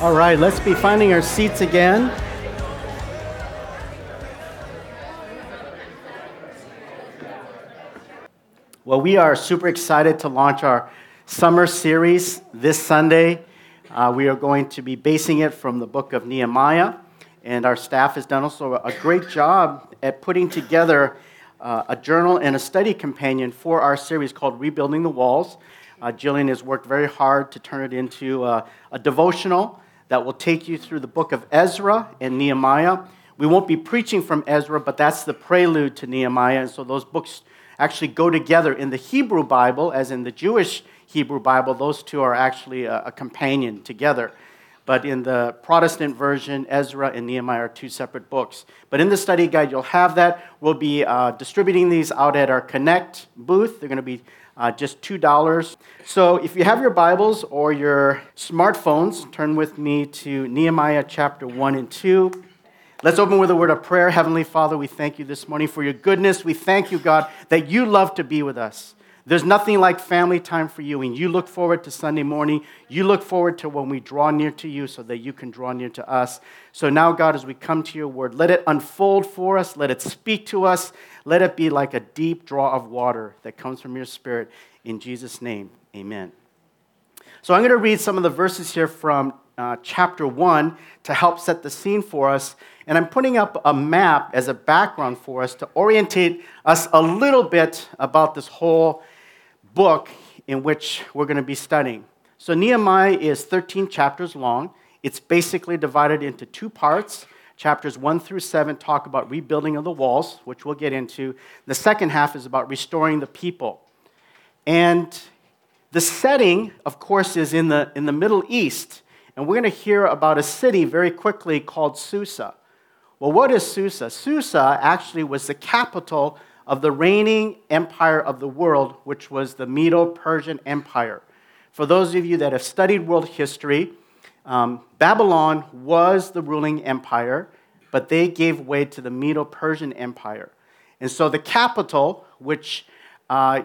All right, let's be finding our seats again. Well, we are super excited to launch our summer series this Sunday. We are going to be basing it from the book of Nehemiah, and our staff has done also a great job at putting together a journal and a study companion for our series called Rebuilding the Walls. Jillian has worked very hard to turn it into a devotional that will take you through the book of Ezra and Nehemiah. We won't be preaching from Ezra, but that's the prelude to Nehemiah, and so those books actually go together in the Hebrew Bible, as in the Jewish Hebrew Bible. Those two are actually a companion together. But in the Protestant version, Ezra and Nehemiah are two separate books. But in the study guide, you'll have that. We'll be distributing these out at our Connect booth. They're going to be just $2. So if you have your Bibles or your smartphones, turn with me to Nehemiah chapter 1 and 2. Let's open with a word of prayer. Heavenly Father, we thank you this morning for your goodness. We thank you, God, that you love to be with us. There's nothing like family time for you, and you look forward to Sunday morning. You look forward to when we draw near to you so that you can draw near to us. So now, God, as we come to your word, let it unfold for us. Let it speak to us. Let it be like a deep draw of water that comes from your spirit. In Jesus' name, amen. So I'm going to read some of the verses here from chapter 1 to help set the scene for us. And I'm putting up a map as a background for us to orientate us a little bit about this whole book in which we're going to be studying. So Nehemiah is 13 chapters long. It's basically divided into two parts. Chapters 1 through 7 talk about rebuilding of the walls, which we'll get into. The second half is about restoring the people. And the setting, of course, is in the Middle East. And we're going to hear about a city very quickly called Susa. Well, what is Susa? Susa actually was the capital of the reigning empire of the world, which was the Medo-Persian Empire. For those of you that have studied world history, Babylon was the ruling empire, but they gave way to the Medo-Persian Empire. And so the capital, which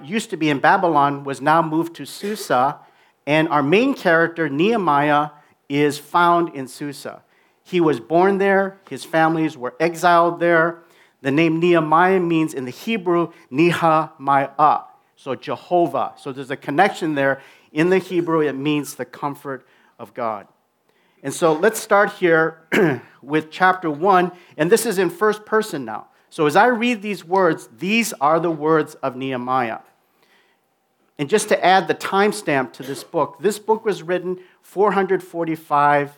used to be in Babylon, was now moved to Susa, and our main character, Nehemiah, is found in Susa. He was born there, his families were exiled there. The name Nehemiah means, in the Hebrew, Nehemiah, so Jehovah. So there's a connection there. In the Hebrew, it means the comfort of God. And so let's start here with chapter 1, and this is in first person now. So as I read these words, these are the words of Nehemiah. And just to add the timestamp to this book was written 445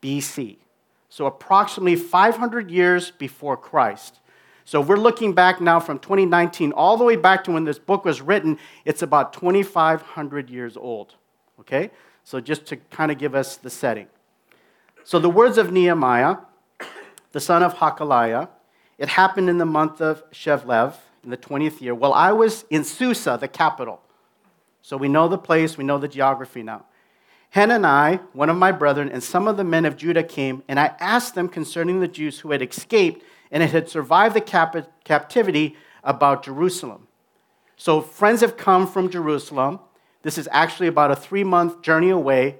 BC, so approximately 500 years before Christ. So we're looking back now from 2019 all the way back to when this book was written. It's about 2,500 years old, okay? So just to kind of give us the setting. So the words of Nehemiah, the son of Hakaliah, it happened in the month of Shevlev, in the 20th year, while I was in Susa, the capital. So we know the place, we know the geography now. Hanani, one of my brethren, and some of the men of Judah came, and I asked them concerning the Jews who had escaped and it had survived the captivity about Jerusalem. So friends have come from Jerusalem. This is actually about a 3-month journey away.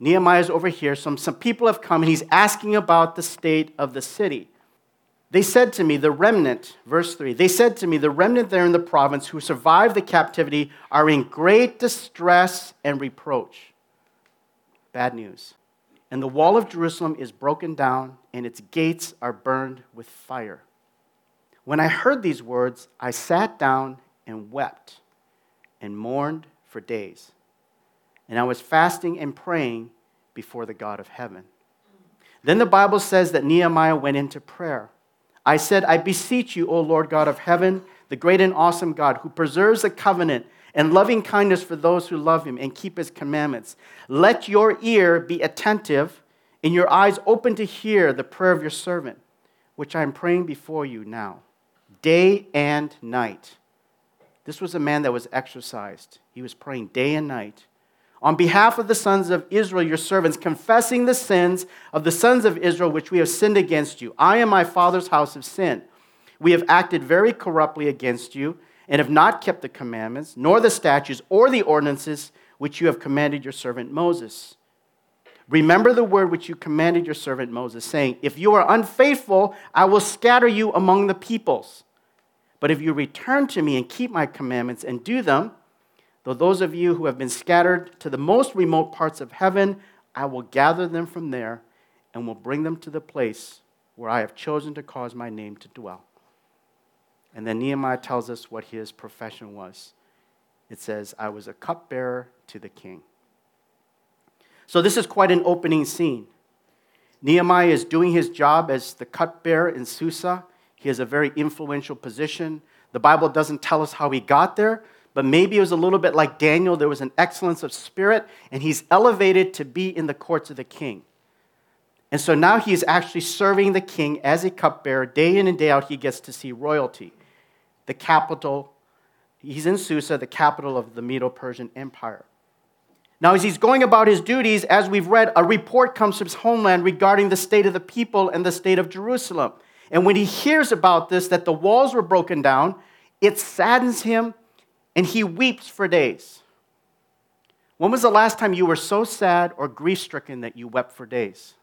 Nehemiah's over here. Some people have come, and he's asking about the state of the city. They said to me, the remnant, verse 3, they said to me, the remnant there in the province who survived the captivity are in great distress and reproach. Bad news. And the wall of Jerusalem is broken down, and its gates are burned with fire. When I heard these words, I sat down and wept and mourned for days. And I was fasting and praying before the God of heaven. Then the Bible says that Nehemiah went into prayer. I said, I beseech you, O Lord God of heaven, the great and awesome God, who preserves the covenant and loving kindness for those who love him and keep his commandments. Let your ear be attentive and your eyes open to hear the prayer of your servant, which I am praying before you now, day and night. This was a man that was exercised. He was praying day and night. On behalf of the sons of Israel, your servants, confessing the sins of the sons of Israel, which we have sinned against you. I and my father's house have sinned. We have acted very corruptly against you, and have not kept the commandments, nor the statutes, or the ordinances which you have commanded your servant Moses. Remember the word which you commanded your servant Moses, saying, if you are unfaithful, I will scatter you among the peoples. But if you return to me and keep my commandments and do them, though those of you who have been scattered to the most remote parts of heaven, I will gather them from there and will bring them to the place where I have chosen to cause my name to dwell. And then Nehemiah tells us what his profession was. It says, I was a cupbearer to the king. So this is quite an opening scene. Nehemiah is doing his job as the cupbearer in Susa. He has a very influential position. The Bible doesn't tell us how he got there, but maybe it was a little bit like Daniel. There was an excellence of spirit, and he's elevated to be in the courts of the king. And so now he is actually serving the king as a cupbearer. Day in and day out, he gets to see royalty. The capital, he's in Susa, the capital of the Medo-Persian Empire. Now, as he's going about his duties, as we've read, a report comes from his homeland regarding the state of the people and the state of Jerusalem. And when he hears about this, that the walls were broken down, it saddens him, and he weeps for days. When was the last time you were so sad or grief-stricken that you wept for days?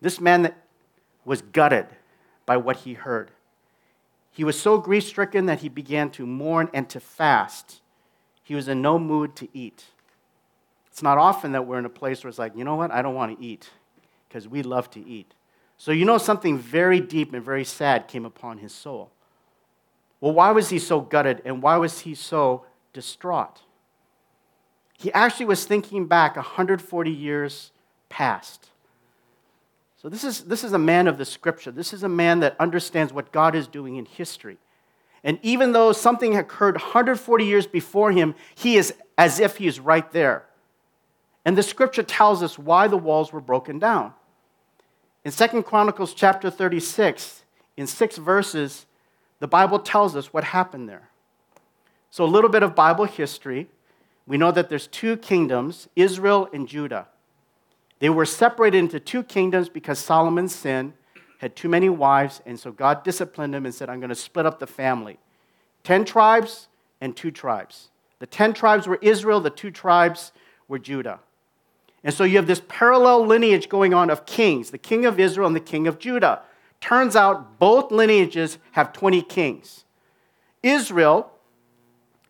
This man that was gutted by what he heard. He was so grief-stricken that he began to mourn and to fast. He was in no mood to eat. It's not often that we're in a place where it's like, you know what, I don't want to eat, because we love to eat. So you know something very deep and very sad came upon his soul. Well, why was he so gutted and why was he so distraught? He actually was thinking back 140 years past. So this is a man of the scripture. This is a man that understands what God is doing in history. And even though something occurred 140 years before him, he is as if he is right there. And the scripture tells us why the walls were broken down. In 2 Chronicles chapter 36, in 6 verses, the Bible tells us what happened there. So a little bit of Bible history. We know that there's 2 kingdoms, Israel and Judah. They were separated into 2 kingdoms because Solomon's sin had too many wives, and so God disciplined him and said, I'm going to split up the family. 10 tribes and 2 tribes. The 10 tribes were Israel, the 2 tribes were Judah. And so you have this parallel lineage going on of kings, the king of Israel and the king of Judah. Turns out both lineages have 20 kings. Israel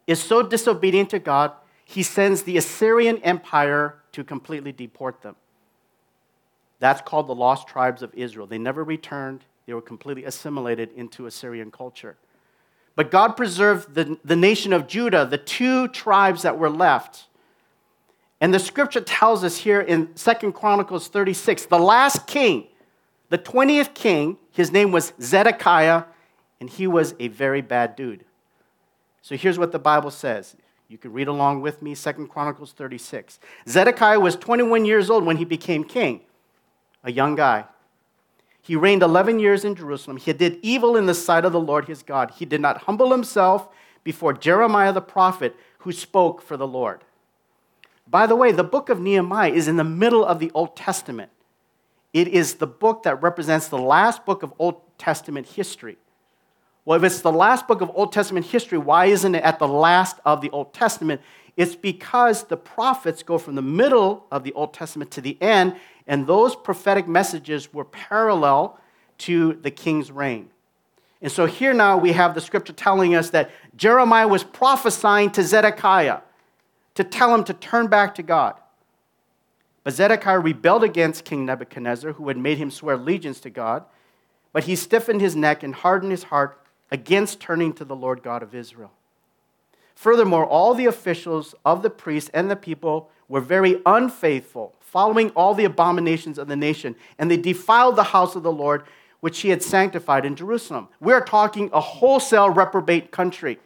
is so disobedient to God, he sends the Assyrian Empire to completely deport them. That's called the lost tribes of Israel. They never returned. They were completely assimilated into Assyrian culture. But God preserved the nation of Judah, the 2 tribes that were left. And the scripture tells us here in 2 Chronicles 36, the last king, the 20th king, his name was Zedekiah, and he was a very bad dude. So here's what the Bible says. You can read along with me, 2 Chronicles 36. Zedekiah was 21 years old when he became king. A young guy. He reigned 11 years in Jerusalem. He did evil in the sight of the Lord his God. He did not humble himself before Jeremiah the prophet, who spoke for the Lord. By the way, the book of Nehemiah is in the middle of the Old Testament. It is the book that represents the last book of Old Testament history. Well, if it's the last book of Old Testament history, why isn't it at the last of the Old Testament? It's because the prophets go from the middle of the Old Testament to the end, and those prophetic messages were parallel to the king's reign. And so here now we have the scripture telling us that Jeremiah was prophesying to Zedekiah to tell him to turn back to God. But Zedekiah rebelled against King Nebuchadnezzar, who had made him swear allegiance to God, but he stiffened his neck and hardened his heart against turning to the Lord God of Israel. Furthermore, all the officials of the priests and the people were very unfaithful, following all the abominations of the nation, and they defiled the house of the Lord, which he had sanctified in Jerusalem. We're talking a wholesale reprobate country.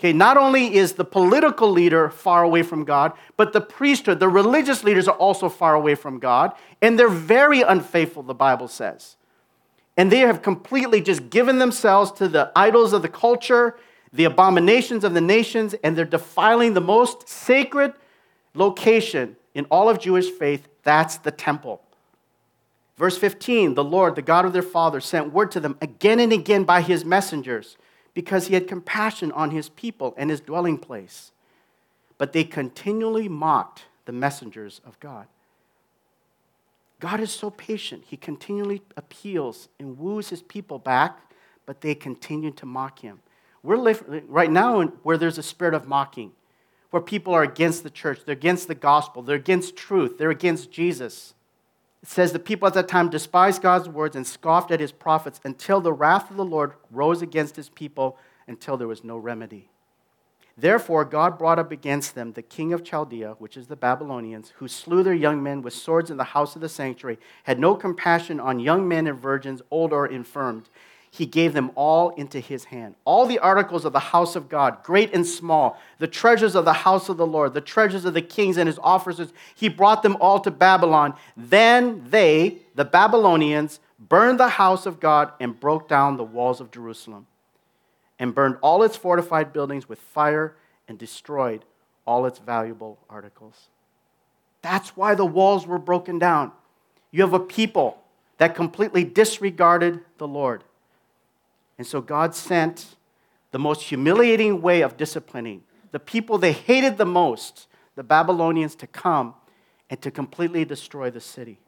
Okay, not only is the political leader far away from God, but the priesthood, the religious leaders are also far away from God, and they're very unfaithful, the Bible says. And they have completely just given themselves to the idols of the culture, the abominations of the nations, and they're defiling the most sacred location in all of Jewish faith. That's the temple. Verse 15, the Lord, the God of their fathers, sent word to them again and again by his messengers, because he had compassion on his people and his dwelling place. But they continually mocked the messengers of God. God is so patient. He continually appeals and woos his people back, but they continue to mock him. We're living right now where there's a spirit of mocking, where people are against the church, they're against the gospel, they're against truth, they're against Jesus. It says the people at that time despised God's words and scoffed at his prophets until the wrath of the Lord rose against his people until there was no remedy. Therefore, God brought up against them the king of Chaldea, which is the Babylonians, who slew their young men with swords in the house of the sanctuary, had no compassion on young men and virgins, old or infirmed. He gave them all into his hand. All the articles of the house of God, great and small, the treasures of the house of the Lord, the treasures of the kings and his officers, he brought them all to Babylon. Then they, the Babylonians, burned the house of God and broke down the walls of Jerusalem, and burned all its fortified buildings with fire and destroyed all its valuable articles. That's why the walls were broken down. You have a people that completely disregarded the Lord. And so God sent the most humiliating way of disciplining the people they hated the most, the Babylonians, to come and to completely destroy the city.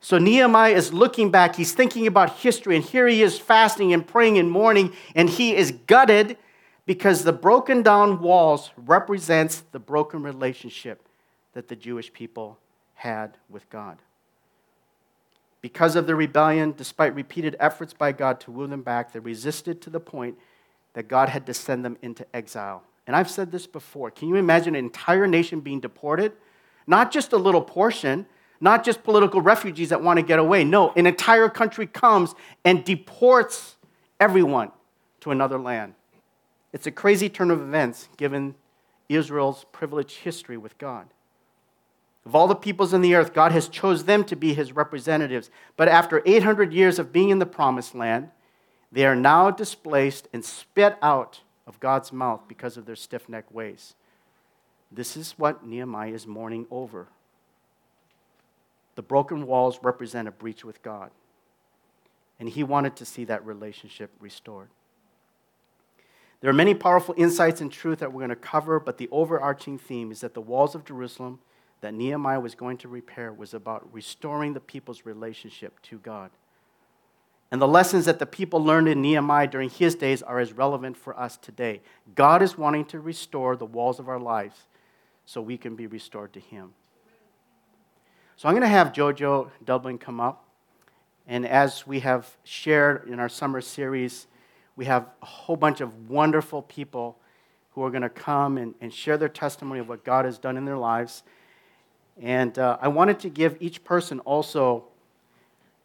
So Nehemiah is looking back, he's thinking about history, and here he is fasting and praying and mourning, and he is gutted because the broken down walls represents the broken relationship that the Jewish people had with God. Because of their rebellion, despite repeated efforts by God to woo them back, they resisted to the point that God had to send them into exile. And I've said this before. Can you imagine an entire nation being deported? Not just a little portion, not just political refugees that want to get away. No, an entire country comes and deports everyone to another land. It's a crazy turn of events given Israel's privileged history with God. Of all the peoples in the earth, God has chosen them to be his representatives. But after 800 years of being in the promised land, they are now displaced and spit out of God's mouth because of their stiff-necked ways. This is what Nehemiah is mourning over. The broken walls represent a breach with God. And he wanted to see that relationship restored. There are many powerful insights and truth that we're going to cover, but the overarching theme is that the walls of Jerusalem that Nehemiah was going to repair was about restoring the people's relationship to God. And the lessons that the people learned in Nehemiah during his days are as relevant for us today. God is wanting to restore the walls of our lives so we can be restored to him. So I'm going to have Jojo Dublin come up. And as we have shared in our summer series, we have a whole bunch of wonderful people who are going to come and share their testimony of what God has done in their lives. And I wanted to give each person also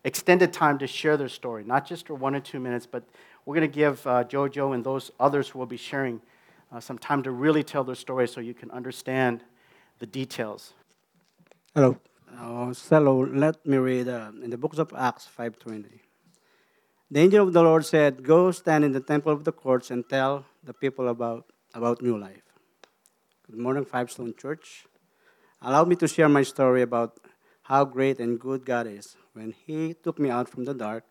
extended time to share their story, not just for 1 or 2 minutes, but we're going to give Jojo and those others who will be sharing some time to really tell their story so you can understand the details. Hello. So let me read in the books of Acts 5:20. The angel of the Lord said, "Go stand in the temple of the courts and tell the people about new life." Good morning, Five Stone Church. Allow me to share my story about how great and good God is when he took me out from the dark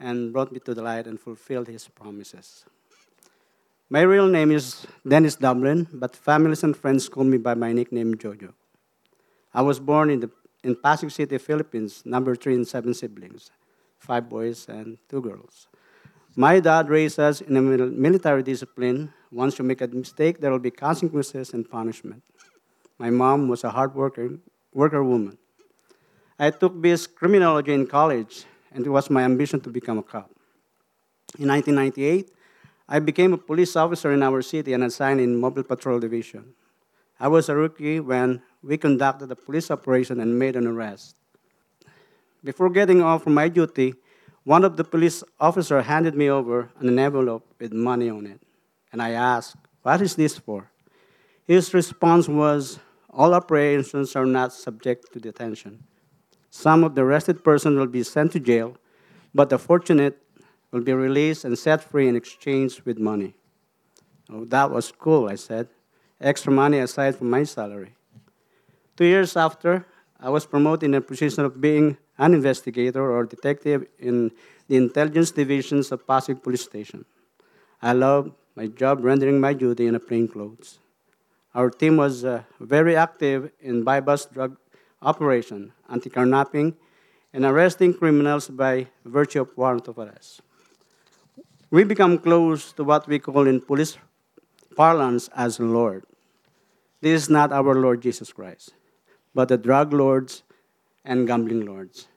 and brought me to the light and fulfilled his promises. My real name is Dennis Dublin, but families and friends call me by my nickname Jojo. I was born in Pasig City, Philippines, number 3 in 7 siblings, 5 boys and 2 girls. My dad raised us in a military discipline. Once you make a mistake, there will be consequences and punishment. My mom was a hard worker woman. I took BS criminology in college, and it was my ambition to become a cop. In 1998, I became a police officer in our city and assigned in Mobile Patrol Division. I was a rookie when we conducted a police operation and made an arrest. Before getting off from my duty, one of the police officers handed me over an envelope with money on it, and I asked, "What is this for?" His response was, "All operations are not subject to detention. Some of the arrested persons will be sent to jail, but the fortunate will be released and set free in exchange with money." "Oh, that was cool," I said, "extra money aside from my salary." 2 years after, I was promoted in a position of being an investigator or detective in the intelligence divisions of Pasig Police Station. I loved my job, rendering my duty in plain clothes. Our team was very active in bypass drug operation, anti-carnapping, and arresting criminals by virtue of warrant of arrest. We become close to what we call in police parlance as Lord. This is not our Lord Jesus Christ, but the drug lords and gambling lords.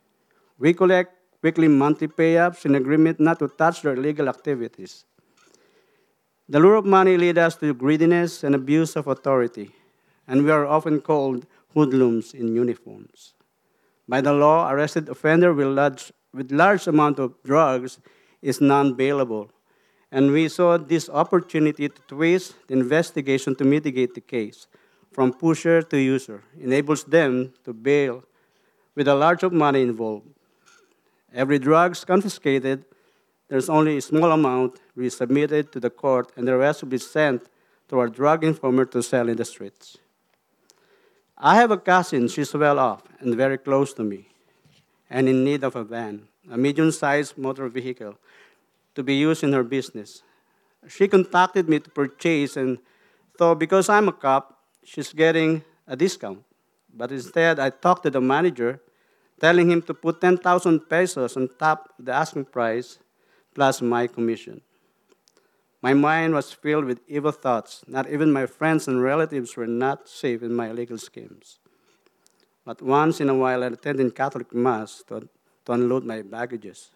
We collect weekly monthly pay-ups in agreement not to touch their illegal activities. The lure of money leads us to greediness and abuse of authority, and we are often called hoodlums in uniforms. By the law, arrested offender with large amount of drugs is non-bailable, and we saw this opportunity to twist the investigation to mitigate the case from pusher to user, enables them to bail with a large amount of money involved. Every drug confiscated, there's only a small amount resubmitted to the court, and the rest will be sent to our drug informer to sell in the streets. I have a cousin, she's well off and very close to me, and in need of a van, a medium-sized motor vehicle, to be used in her business. She contacted me to purchase, and thought because I'm a cop, she's getting a discount. But instead, I talked to the manager, telling him to put 10,000 pesos on top of the asking price, plus my commission. My mind was filled with evil thoughts. Not even my friends and relatives were not safe in my illegal schemes. But once in a while, I attended Catholic Mass to unload my baggages.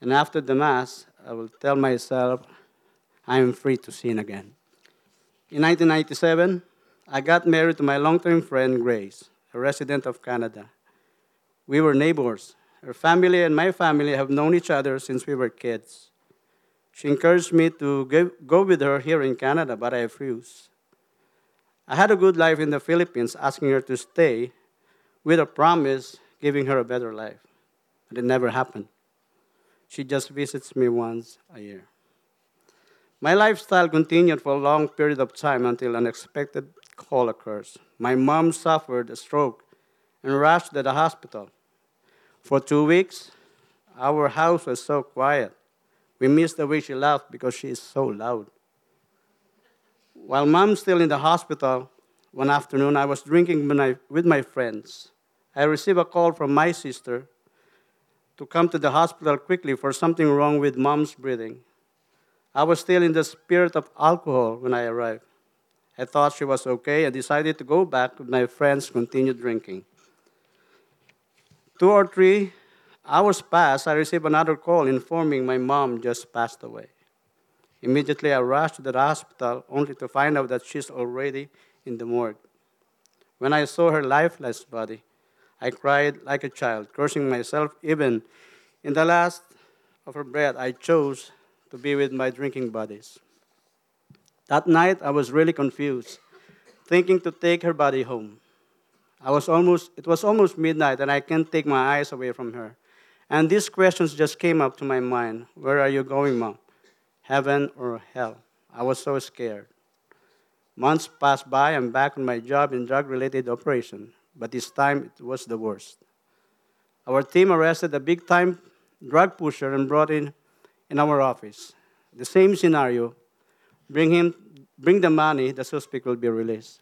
And after the Mass, I will tell myself, I am free to sin again. In 1997, I got married to my long-term friend, Grace, a resident of Canada. We were neighbors. Her family and my family have known each other since we were kids. She encouraged me to go with her here in Canada, but I refused. I had a good life in the Philippines, asking her to stay with a promise, giving her a better life. But it never happened. She just visits me once a year. My lifestyle continued for a long period of time until an unexpected call occurs. My mom suffered a stroke and rushed to the hospital. For 2 weeks, our house was so quiet. We missed the way she laughed because she is so loud. While Mom's still in the hospital, one afternoon I was drinking with my friends. I received a call from my sister to come to the hospital quickly for something wrong with Mom's breathing. I was still in the spirit of alcohol when I arrived. I thought she was okay and decided to go back with my friends, continue drinking. 2 or 3 hours passed, I received another call informing my mom just passed away. Immediately I rushed to the hospital only to find out that she's already in the morgue. When I saw her lifeless body, I cried like a child, cursing myself even. In the last of her breath, I chose to be with my drinking buddies. That night, I was really confused, thinking to take her body home. It was almost midnight, and I can't take my eyes away from her. And these questions just came up to my mind. Where are you going, Mom? Heaven or hell? I was so scared. Months passed by. I'm back on my job in drug-related operation. But this time, it was the worst. Our team arrested a big-time drug pusher and brought in our office. The same scenario, bring the money, the suspect will be released.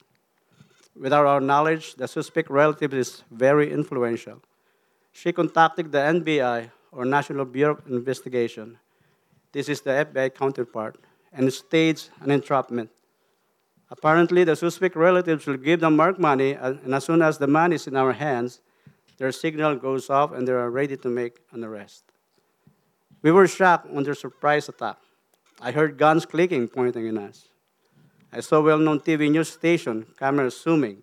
Without our knowledge, the suspect's relative is very influential. She contacted the NBI, or National Bureau of Investigation. This is the FBI counterpart, and staged an entrapment. Apparently, the suspect relatives will give them marked money, and as soon as the money is in our hands, their signal goes off, and they are ready to make an arrest. We were shocked on their surprise attack. I heard guns clicking, pointing at us. I saw a well-known TV news station, cameras zooming.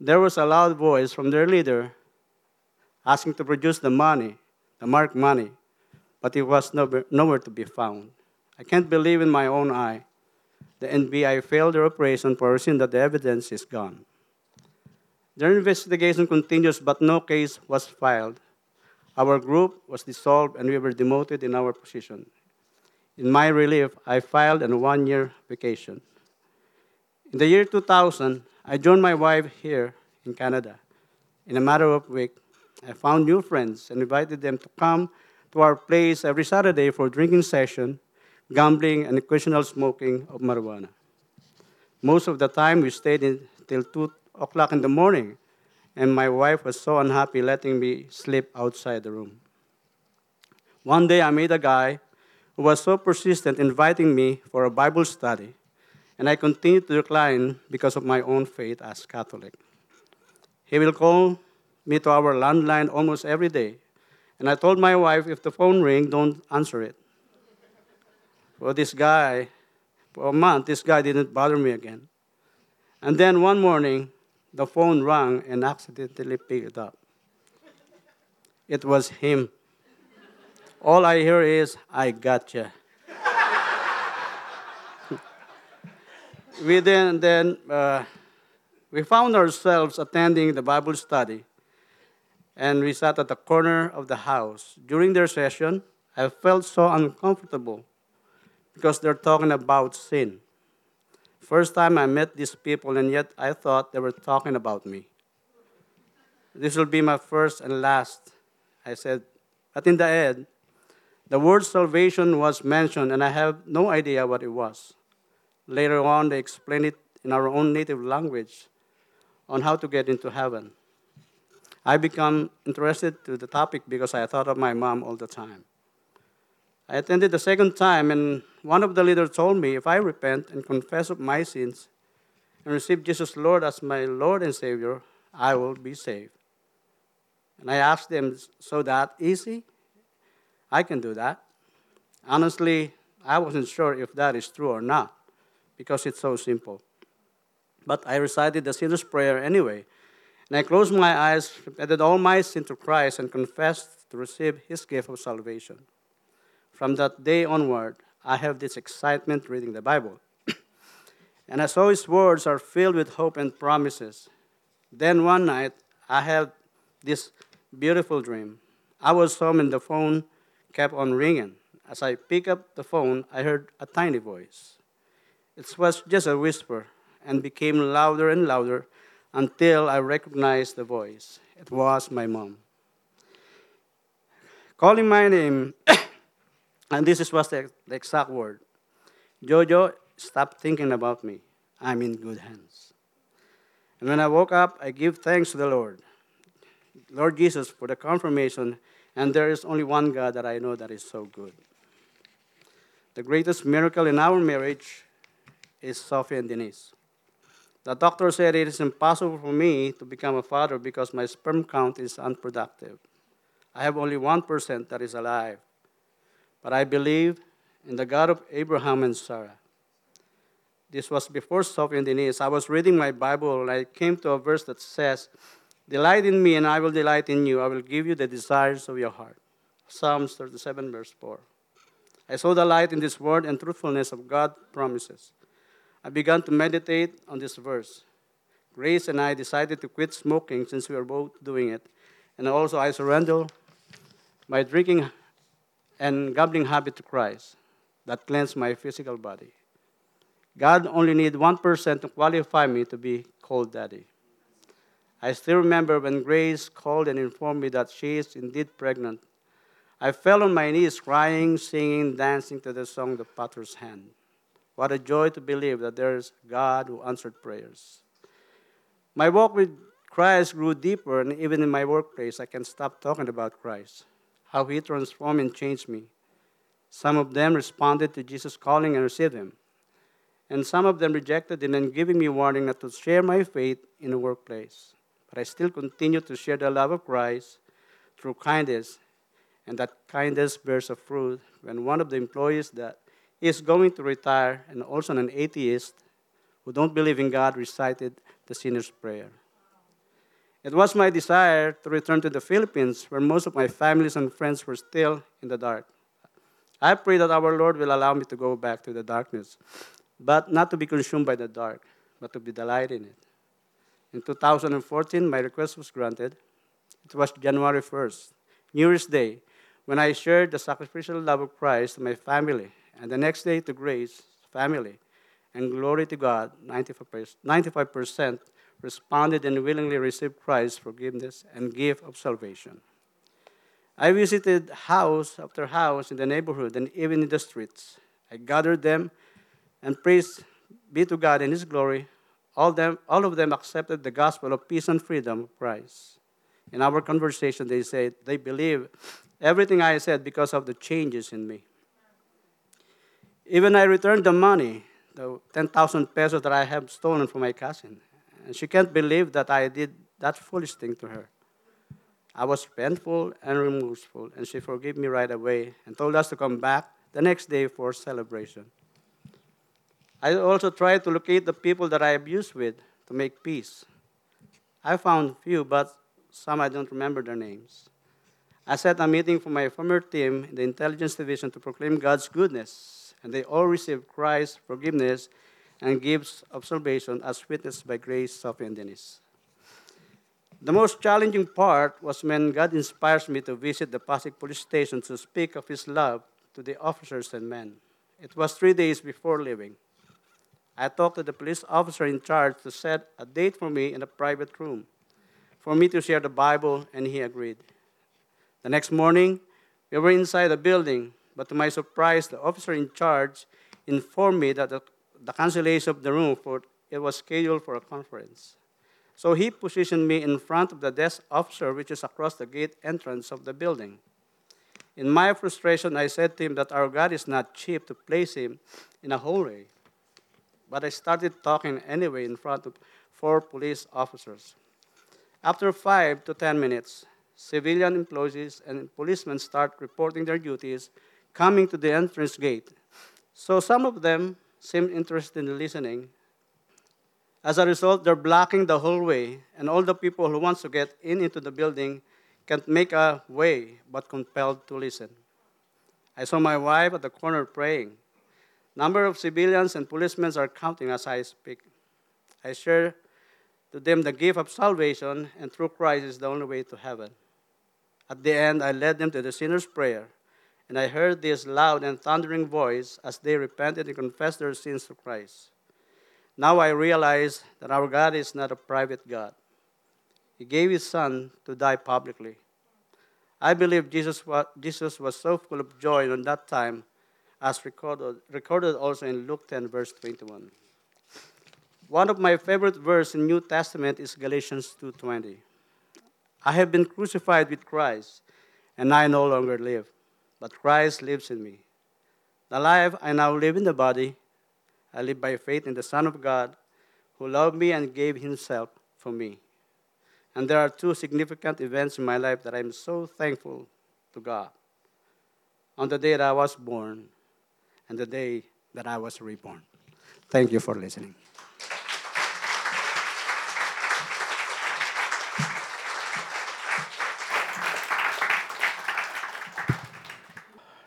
There was a loud voice from their leader asking to produce the money, the marked money, but it was nowhere to be found. I can't believe in my own eye. The NBI failed their operation for a reason that the evidence is gone. Their investigation continues, but no case was filed. Our group was dissolved, and we were demoted in our position. In my relief, I filed a 1-year vacation. In the year 2000, I joined my wife here in Canada. In a matter of a week, I found new friends and invited them to come to our place every Saturday for a drinking session, gambling, and occasional smoking of marijuana. Most of the time, we stayed until 2 o'clock in the morning, and my wife was so unhappy letting me sleep outside the room. One day I met a guy who was so persistent inviting me for a Bible study, and I continued to decline because of my own faith as Catholic. He will call me to our landline almost every day, and I told my wife, if the phone rings, don't answer it. For a month, this guy didn't bother me again. And then one morning, the phone rang and accidentally picked it up. It was him. All I hear is, I gotcha. We found ourselves attending the Bible study, and we sat at the corner of the house. During their session, I felt so uncomfortable because they're talking about sin. First time I met these people, and yet I thought they were talking about me. This will be my first and last, I said. But in the end, the word salvation was mentioned, and I have no idea what it was. Later on, they explained it in our own native language on how to get into heaven. I became interested to the topic because I thought of my mom all the time. I attended the second time, and one of the leaders told me, if I repent and confess of my sins and receive Jesus Lord as my Lord and Savior, I will be saved. And I asked them, so that easy? I can do that. Honestly, I wasn't sure if that is true or not, because it's so simple. But I recited the sinner's prayer anyway, and I closed my eyes, repented all my sin to Christ, and confessed to receive his gift of salvation. From that day onward, I have this excitement reading the Bible. And as all his words are filled with hope and promises, then one night I had this beautiful dream. I was home and the phone kept on ringing. As I picked up the phone, I heard a tiny voice. It was just a whisper and became louder and louder until I recognized the voice. It was my mom. Calling my name, and this was the exact word. Jojo, stop thinking about me. I'm in good hands. And when I woke up, I give thanks to the Lord Jesus, for the confirmation, and there is only one God that I know that is so good. The greatest miracle in our marriage is Sophie and Denise. The doctor said it is impossible for me to become a father because my sperm count is unproductive. I have only 1% that is alive. But I believe in the God of Abraham and Sarah. This was before Sophie and Denise. I was reading my Bible, and I came to a verse that says, delight in me, and I will delight in you. I will give you the desires of your heart. Psalms 37, verse 4. I saw the light in this word and truthfulness of God's promises. I began to meditate on this verse. Grace and I decided to quit smoking since we were both doing it. And also I surrendered my drinking and gambling habit to Christ that cleansed my physical body. God only needs 1% to qualify me to be called daddy. I still remember when Grace called and informed me that she is indeed pregnant. I fell on my knees crying, singing, dancing to the song, The Potter's Hand. What a joy to believe that there is God who answered prayers. My walk with Christ grew deeper, and even in my workplace, I can't stop talking about Christ, how he transformed and changed me. Some of them responded to Jesus' calling and received him. And some of them rejected him and giving me warning not to share my faith in the workplace. But I still continue to share the love of Christ through kindness, and that kindness bears a fruit when one of the employees that is going to retire and also an atheist who don't believe in God recited the sinner's prayer. It was my desire to return to the Philippines, where most of my families and friends were still in the dark. I pray that our Lord will allow me to go back to the darkness, but not to be consumed by the dark, but to be delighted in it. In 2014, my request was granted. It was January 1st, New Year's Day, when I shared the sacrificial love of Christ to my family, and the next day to Grace, family, and glory to God, 95% responded and willingly received Christ's forgiveness and gift of salvation. I visited house after house in the neighborhood and even in the streets. I gathered them, and praise be to God in his glory, All of them accepted the gospel of peace and freedom of Christ. In our conversation, they said they believe everything I said because of the changes in me. Even I returned the money, the 10,000 pesos that I have stolen from my cousin. And she can't believe that I did that foolish thing to her. I was painful and remorseful, and she forgave me right away and told us to come back the next day for celebration. I also tried to locate the people that I abused with to make peace. I found few, but some I don't remember their names. I set a meeting for my former team in the intelligence division to proclaim God's goodness, and they all received Christ's forgiveness and gifts of salvation as witnessed by Grace, Sophie, and Denise. The most challenging part was when God inspires me to visit the Pasig Police Station to speak of His love to the officers and men. It was 3 days before leaving. I talked to the police officer in charge to set a date for me in a private room for me to share the Bible, and he agreed. The next morning, we were inside the building, but to my surprise, the officer in charge informed me that the cancellation of the room it was scheduled for a conference. So he positioned me in front of the desk officer, which is across the gate entrance of the building. In my frustration, I said to him that our God is not cheap to place him in a hallway. But I started talking anyway in front of 4 police officers. After 5 to 10 minutes, civilian employees and policemen start reporting their duties, coming to the entrance gate. So some of them seemed interested in listening. As a result, they're blocking the hallway, and all the people who want to get into the building can't make a way, but compelled to listen. I saw my wife at the corner praying. Number of civilians and policemen are counting as I speak. I share to them the gift of salvation, and through Christ is the only way to heaven. At the end, I led them to the sinner's prayer, and I heard this loud and thundering voice as they repented and confessed their sins to Christ. Now I realize that our God is not a private God. He gave His Son to die publicly. I believe Jesus was so full of joy during that time, as recorded also in Luke 10, verse 21. One of my favorite verses in New Testament is Galatians 2:20. I have been crucified with Christ, and I no longer live, but Christ lives in me. The life I now live in the body, I live by faith in the Son of God, who loved me and gave Himself for me. And there are 2 significant events in my life that I am so thankful to God. On the day that I was born, and the day that I was reborn. Thank you for listening.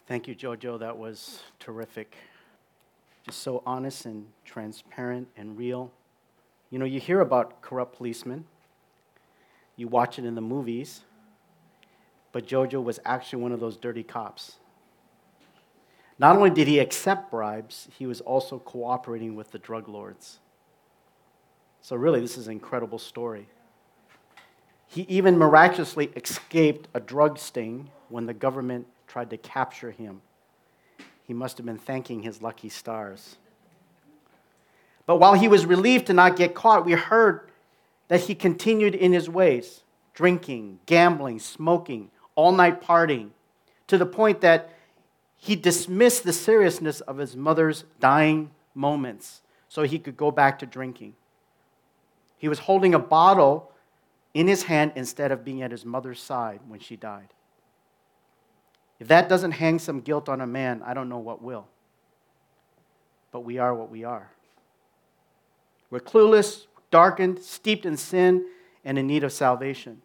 Thank you, Jojo. That was terrific. Just so honest and transparent and real. You know, you hear about corrupt policemen. You watch it in the movies. But Jojo was actually one of those dirty cops. Not only did he accept bribes, he was also cooperating with the drug lords. So really, this is an incredible story. He even miraculously escaped a drug sting when the government tried to capture him. He must have been thanking his lucky stars. But while he was relieved to not get caught, we heard that he continued in his ways, drinking, gambling, smoking, all-night partying, to the point that he dismissed the seriousness of his mother's dying moments so he could go back to drinking. He was holding a bottle in his hand instead of being at his mother's side when she died. If that doesn't hang some guilt on a man, I don't know what will. But we are what we are. We're clueless, darkened, steeped in sin, and in need of salvation.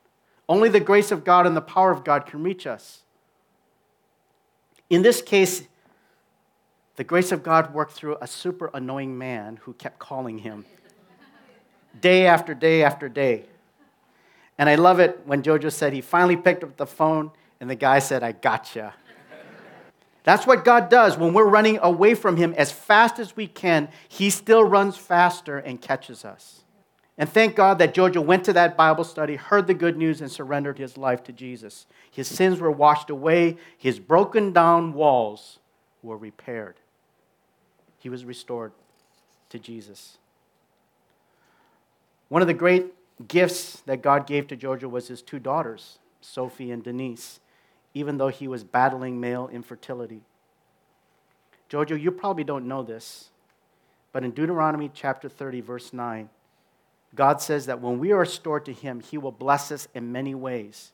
Only the grace of God and the power of God can reach us. In this case, the grace of God worked through a super annoying man who kept calling him day after day after day. And I love it when Jojo said he finally picked up the phone and the guy said, "I gotcha." That's what God does. When we're running away from Him as fast as we can, He still runs faster and catches us. And thank God that Jojo went to that Bible study, heard the good news, and surrendered his life to Jesus. His sins were washed away. His broken down walls were repaired. He was restored to Jesus. One of the great gifts that God gave to Jojo was his two daughters, Sophie and Denise, even though he was battling male infertility. Jojo, you probably don't know this, but in Deuteronomy chapter 30, verse 9, God says that when we are restored to him, he will bless us in many ways.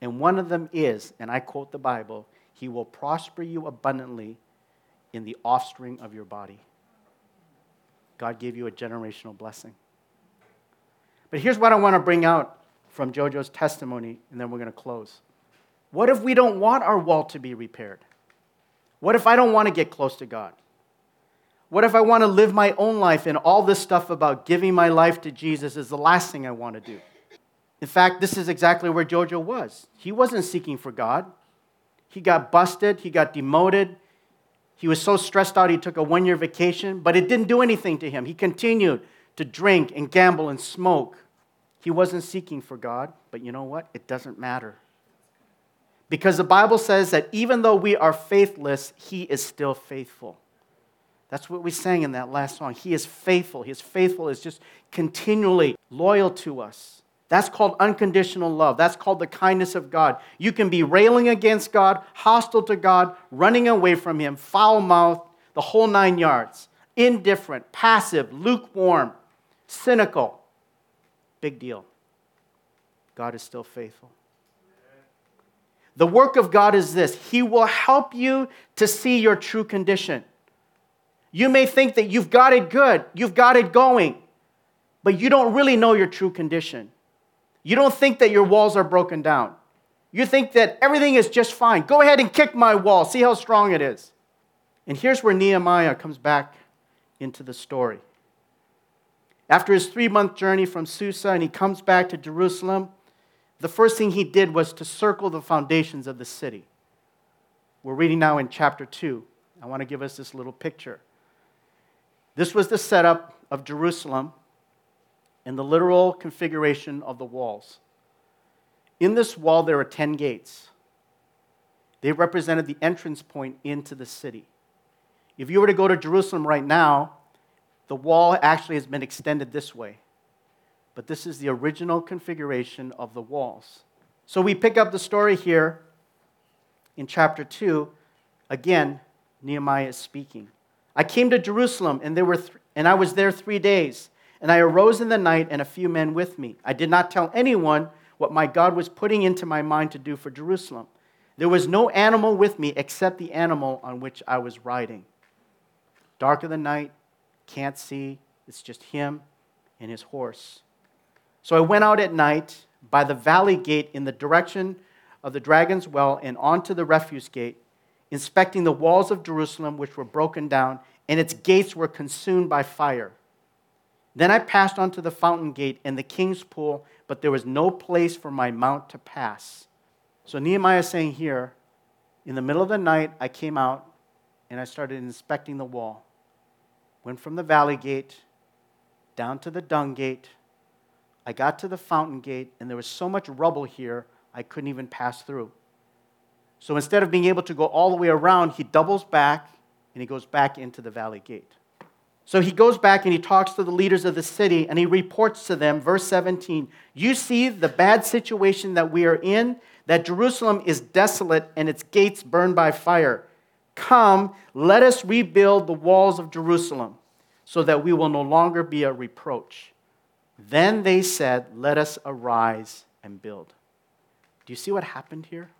And one of them is, and I quote the Bible, he will prosper you abundantly in the offspring of your body. God gave you a generational blessing. But here's what I want to bring out from Jojo's testimony, and then we're going to close. What if we don't want our wall to be repaired? What if I don't want to get close to God? What if I want to live my own life and all this stuff about giving my life to Jesus is the last thing I want to do? In fact, this is exactly where Jojo was. He wasn't seeking for God. He got busted. He got demoted. He was so stressed out he took a one-year vacation, but it didn't do anything to him. He continued to drink and gamble and smoke. He wasn't seeking for God, but you know what? It doesn't matter. Because the Bible says that even though we are faithless, he is still faithful. That's what we sang in that last song. He is faithful. His faithful is just continually loyal to us. That's called unconditional love. That's called the kindness of God. You can be railing against God, hostile to God, running away from him, foul-mouthed, the whole nine yards, indifferent, passive, lukewarm, cynical. Big deal. God is still faithful. The work of God is this. He will help you to see your true condition. You may think that you've got it good, you've got it going, but you don't really know your true condition. You don't think that your walls are broken down. You think that everything is just fine. Go ahead and kick my wall. See how strong it is. And here's where Nehemiah comes back into the story. After his 3-month journey from Susa and he comes back to Jerusalem, the first thing he did was to circle the foundations of the city. We're reading now in chapter 2. I want to give us this little picture. This was the setup of Jerusalem and the literal configuration of the walls. In this wall, there are 10 gates. They represented the entrance point into the city. If you were to go to Jerusalem right now, the wall actually has been extended this way. But this is the original configuration of the walls. So we pick up the story here in chapter 2. Again, Nehemiah is speaking. I came to Jerusalem, and I was there 3 days. And I arose in the night and a few men with me. I did not tell anyone what my God was putting into my mind to do for Jerusalem. There was no animal with me except the animal on which I was riding. Dark of the night, can't see. It's just him and his horse. So I went out at night by the valley gate in the direction of the Dragon's Well and onto the Refuse Gate, inspecting the walls of Jerusalem which were broken down, and its gates were consumed by fire. Then I passed on to the Fountain Gate and the King's Pool, but there was no place for my mount to pass. So Nehemiah is saying here, in the middle of the night, I came out and I started inspecting the wall. Went from the Valley Gate down to the Dung Gate. I got to the Fountain Gate, and there was so much rubble here, I couldn't even pass through. So instead of being able to go all the way around, he doubles back and he goes back into the Valley Gate. So he goes back and he talks to the leaders of the city and he reports to them, verse 17, you see the bad situation that we are in, that Jerusalem is desolate and its gates burned by fire. Come, let us rebuild the walls of Jerusalem so that we will no longer be a reproach. Then they said, let us arise and build. Do you see what happened here?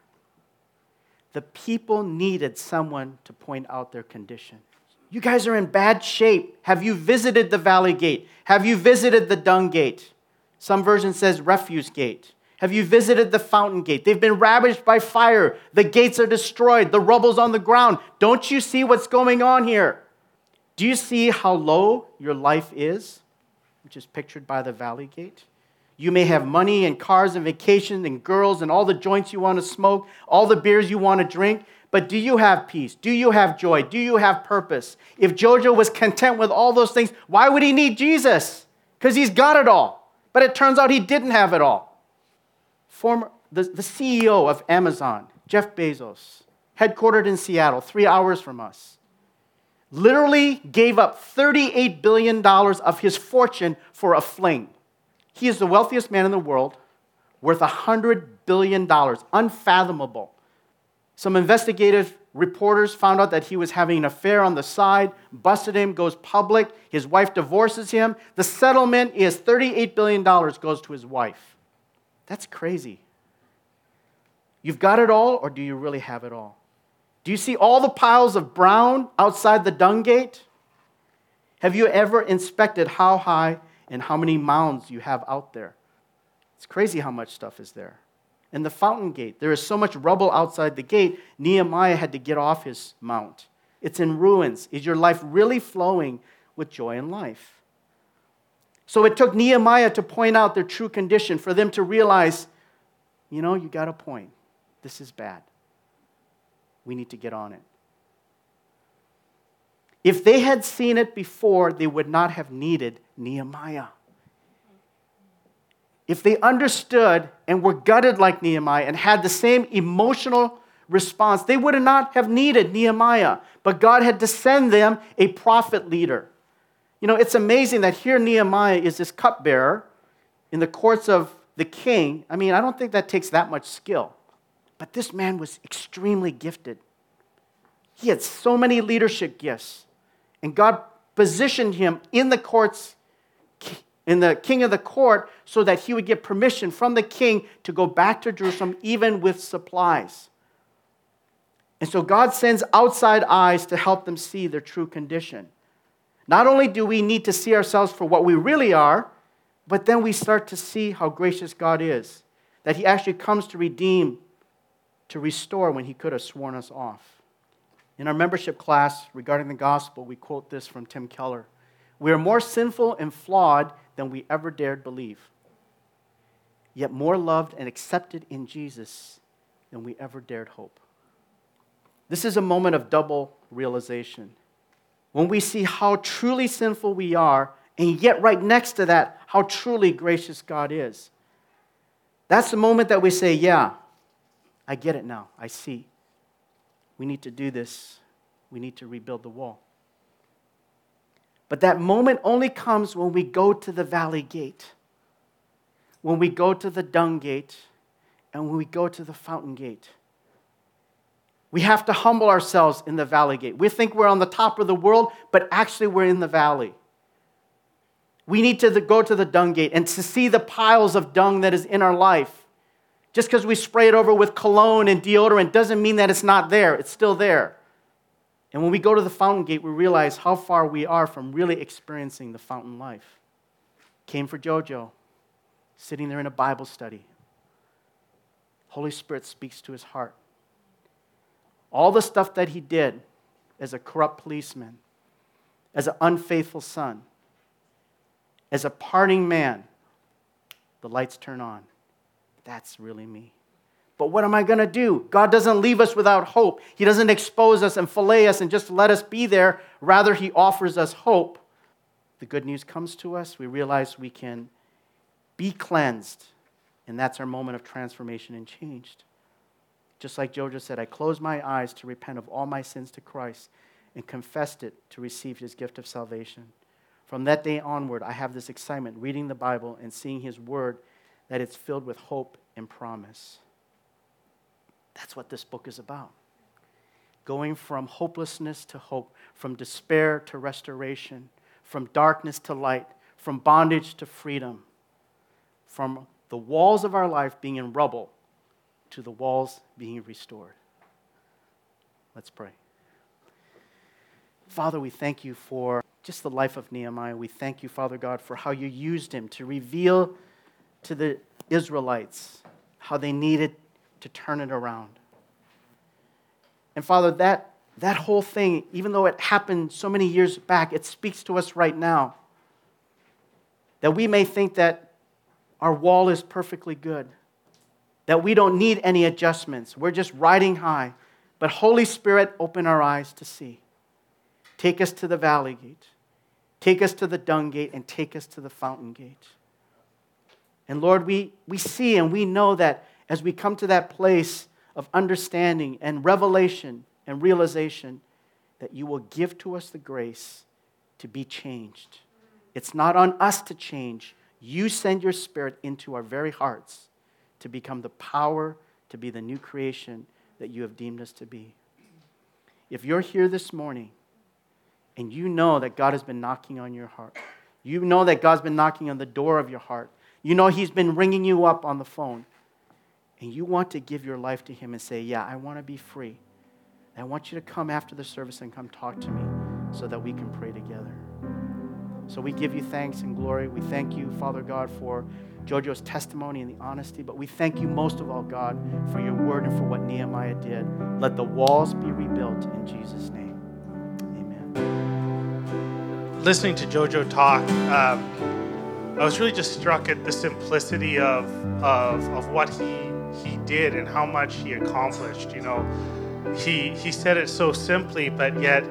The people needed someone to point out their condition. You guys are in bad shape. Have you visited the Valley Gate? Have you visited the Dung Gate? Some version says Refuse Gate. Have you visited the Fountain Gate? They've been ravaged by fire. The gates are destroyed. The rubble's on the ground. Don't you see what's going on here? Do you see how low your life is, which is pictured by the Valley Gate? You may have money and cars and vacations and girls and all the joints you want to smoke, all the beers you want to drink, but do you have peace? Do you have joy? Do you have purpose? If Jojo was content with all those things, why would he need Jesus? Because he's got it all. But it turns out he didn't have it all. The CEO of Amazon, Jeff Bezos, headquartered in Seattle, 3 hours from us, literally gave up $38 billion of his fortune for a fling. He is the wealthiest man in the world, worth $100 billion, unfathomable. Some investigative reporters found out that he was having an affair on the side, busted him, goes public. His wife divorces him. The settlement is $38 billion goes to his wife. That's crazy. You've got it all, or do you really have it all? Do you see all the piles of brown outside the dung gate? Have you ever inspected how high and how many mounds you have out there? It's crazy how much stuff is there. And the fountain gate, there is so much rubble outside the gate, Nehemiah had to get off his mount. It's in ruins. Is your life really flowing with joy and life? So it took Nehemiah to point out their true condition, for them to realize, you know, you got a point. This is bad. We need to get on it. If they had seen it before, they would not have needed Nehemiah. If they understood and were gutted like Nehemiah and had the same emotional response, they would not have needed Nehemiah. But God had to send them a prophet leader. You know, it's amazing that here Nehemiah is this cupbearer in the courts of the king. I mean, I don't think that takes that much skill. But this man was extremely gifted. He had so many leadership gifts. And God positioned him in the courts, in the king of the court, so that he would get permission from the king to go back to Jerusalem, even with supplies. And so God sends outside eyes to help them see their true condition. Not only do we need to see ourselves for what we really are, but then we start to see how gracious God is, that he actually comes to redeem, to restore when he could have sworn us off. In our membership class regarding the gospel, we quote this from Tim Keller. We are more sinful and flawed than we ever dared believe, yet more loved and accepted in Jesus than we ever dared hope. This is a moment of double realization. When we see how truly sinful we are, and yet right next to that, how truly gracious God is. That's the moment that we say, yeah, I get it now. I see. We need to do this. We need to rebuild the wall. But that moment only comes when we go to the valley gate, when we go to the dung gate, and when we go to the fountain gate. We have to humble ourselves in the valley gate. We think we're on the top of the world, but actually we're in the valley. We need to go to the dung gate and to see the piles of dung that is in our life. Just because we spray it over with cologne and deodorant doesn't mean that it's not there. It's still there. And when we go to the fountain gate, we realize how far we are from really experiencing the fountain life. Came for Jojo, sitting there in a Bible study. Holy Spirit speaks to his heart. All the stuff that he did as a corrupt policeman, as an unfaithful son, as a parting man, the lights turn on. That's really me. But what am I going to do? God doesn't leave us without hope. He doesn't expose us and fillet us and just let us be there. Rather, he offers us hope. The good news comes to us. We realize we can be cleansed. And that's our moment of transformation and changed. Just like Jojo said, I closed my eyes to repent of all my sins to Christ and confessed it to receive his gift of salvation. From that day onward, I have this excitement reading the Bible and seeing his word, that it's filled with hope and promise. That's what this book is about. Going from hopelessness to hope, from despair to restoration, from darkness to light, from bondage to freedom, from the walls of our life being in rubble to the walls being restored. Let's pray. Father, we thank you for just the life of Nehemiah. We thank you, Father God, for how you used him to reveal to the Israelites how they needed to turn it around. And Father, that whole thing, even though it happened so many years back, it speaks to us right now. That we may think that our wall is perfectly good, that we don't need any adjustments. We're just riding high. But Holy Spirit, open our eyes to see. Take us to the valley gate. Take us to the dung gate, and take us to the fountain gate. And Lord, we see and we know that as we come to that place of understanding and revelation and realization, that you will give to us the grace to be changed. It's not on us to change. You send your Spirit into our very hearts to become the power to be the new creation that you have deemed us to be. If you're here this morning and you know that God has been knocking on your heart, you know that God's been knocking on the door of your heart, you know He's been ringing you up on the phone, and you want to give your life to Him and say, yeah, I want to be free. I want you to come after the service and come talk to me so that we can pray together. So we give you thanks and glory. We thank you, Father God, for Jojo's testimony and the honesty, but we thank you most of all, God, for your word and for what Nehemiah did. Let the walls be rebuilt in Jesus' name. Amen. Listening to Jojo talk, I was really just struck at the simplicity of what he did and how much he accomplished. You know, he said it so simply, but yet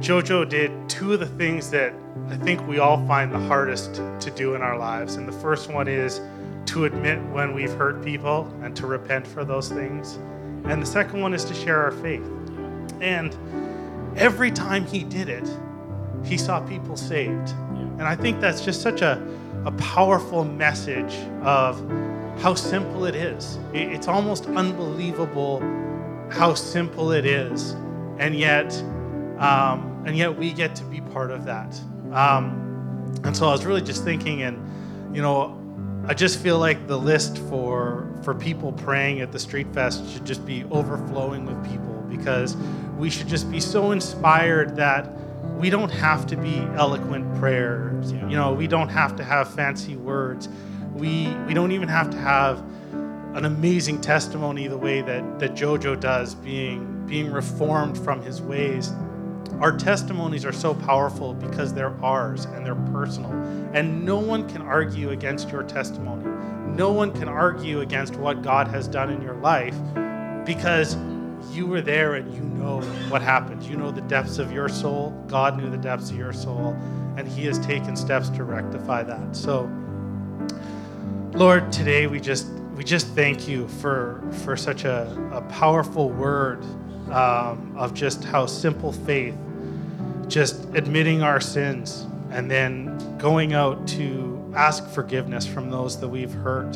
Jojo did two of the things that I think we all find the hardest to do in our lives. And the first one is to admit when we've hurt people and to repent for those things. And the second one is to share our faith. And every time he did it, he saw people saved. And I think that's just such a powerful message of how simple it is. It's almost unbelievable how simple it is. And yet we get to be part of that. And so I was really just thinking, and, you know, I just feel like the list for people praying at the Street Fest should just be overflowing with people, because we should just be so inspired that we don't have to be eloquent prayers. Yeah. You know, we don't have to have fancy words. We don't even have to have an amazing testimony the way that Jojo does, being reformed from his ways. Our testimonies are so powerful because they're ours and they're personal. And no one can argue against your testimony. No one can argue against what God has done in your life, because you were there and you know what happened. You know the depths of your soul. God knew the depths of your soul, and He has taken steps to rectify that. So, Lord, today we just thank you for such a powerful word. Of just how simple faith, just admitting our sins and then going out to ask forgiveness from those that we've hurt,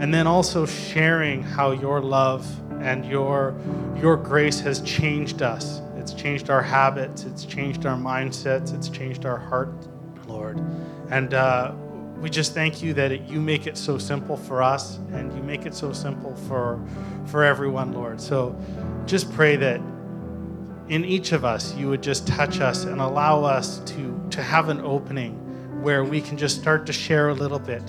and then also sharing how your love and your grace has changed us. It's changed our habits, it's changed our mindsets, it's changed our heart, Lord. And we just thank you that you make it so simple for us, and you make it so simple for everyone, Lord. So just pray that in each of us, you would just touch us and allow us to have an opening where we can just start to share a little bit,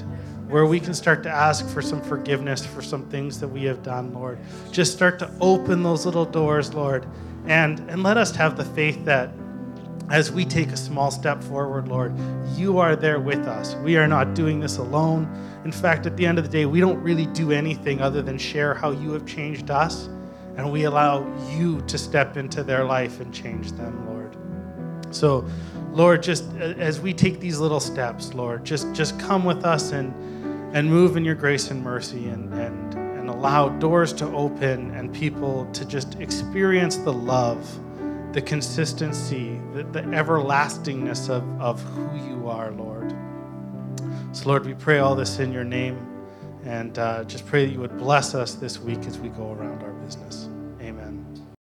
where we can start to ask for some forgiveness for some things that we have done, Lord. Just start to open those little doors, Lord, and let us have the faith that as we take a small step forward, Lord, you are there with us. We are not doing this alone. In fact, at the end of the day, we don't really do anything other than share how you have changed us, and we allow you to step into their life and change them, Lord. So, Lord, just as we take these little steps, Lord, just come with us and move in your grace and mercy, and allow doors to open and people to just experience the love, the consistency, the everlastingness of who you are, Lord. So, Lord, we pray all this in your name, and just pray that you would bless us this week as we go around our business.